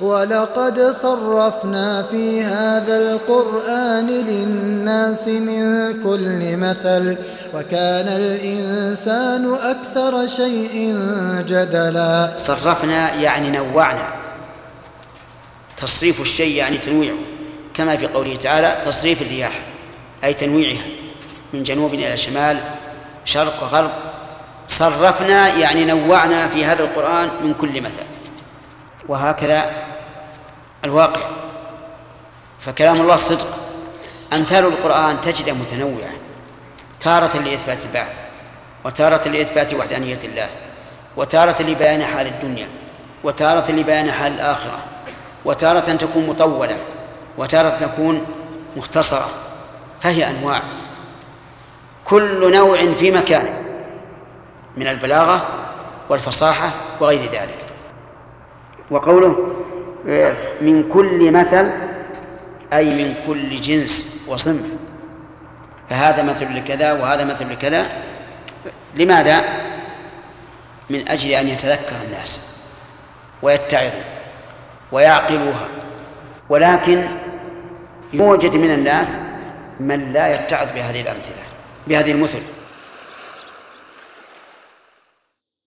ولقد صرفنا في هذا القرآن للناس من كل مثل وكان الإنسان أكثر شيء جدلا. صرفنا يعني نوعنا، تصريف الشيء يعني تنويعه، كما في قوله تعالى تصريف الرياح أي تنويعها من جنوب إلى شمال شرق وغرب. صرفنا يعني نوعنا في هذا القرآن من كل مثل، وهكذا الواقع، فكلام الله صدق. أمثال القرآن تجده متنوعا، تارة لإثبات البعث، وتارة لإثبات وحدانية الله، وتارة لبيان حال الدنيا، وتارة لبيان حال الآخرة، وتارة تكون مطولة، وتارة تكون مختصرة، فهي أنواع، كل نوع في مكانه من البلاغة والفصاحة وغير ذلك. وقوله من كل مثل أي من كل جنس وصنف، فهذا مثل لكذا وهذا مثل لكذا. لماذا؟ من أجل أن يتذكر الناس ويتعظوا ويعقلوها، ولكن يوجد من الناس من لا يتعظ بهذه الأمثلة بهذه المثل،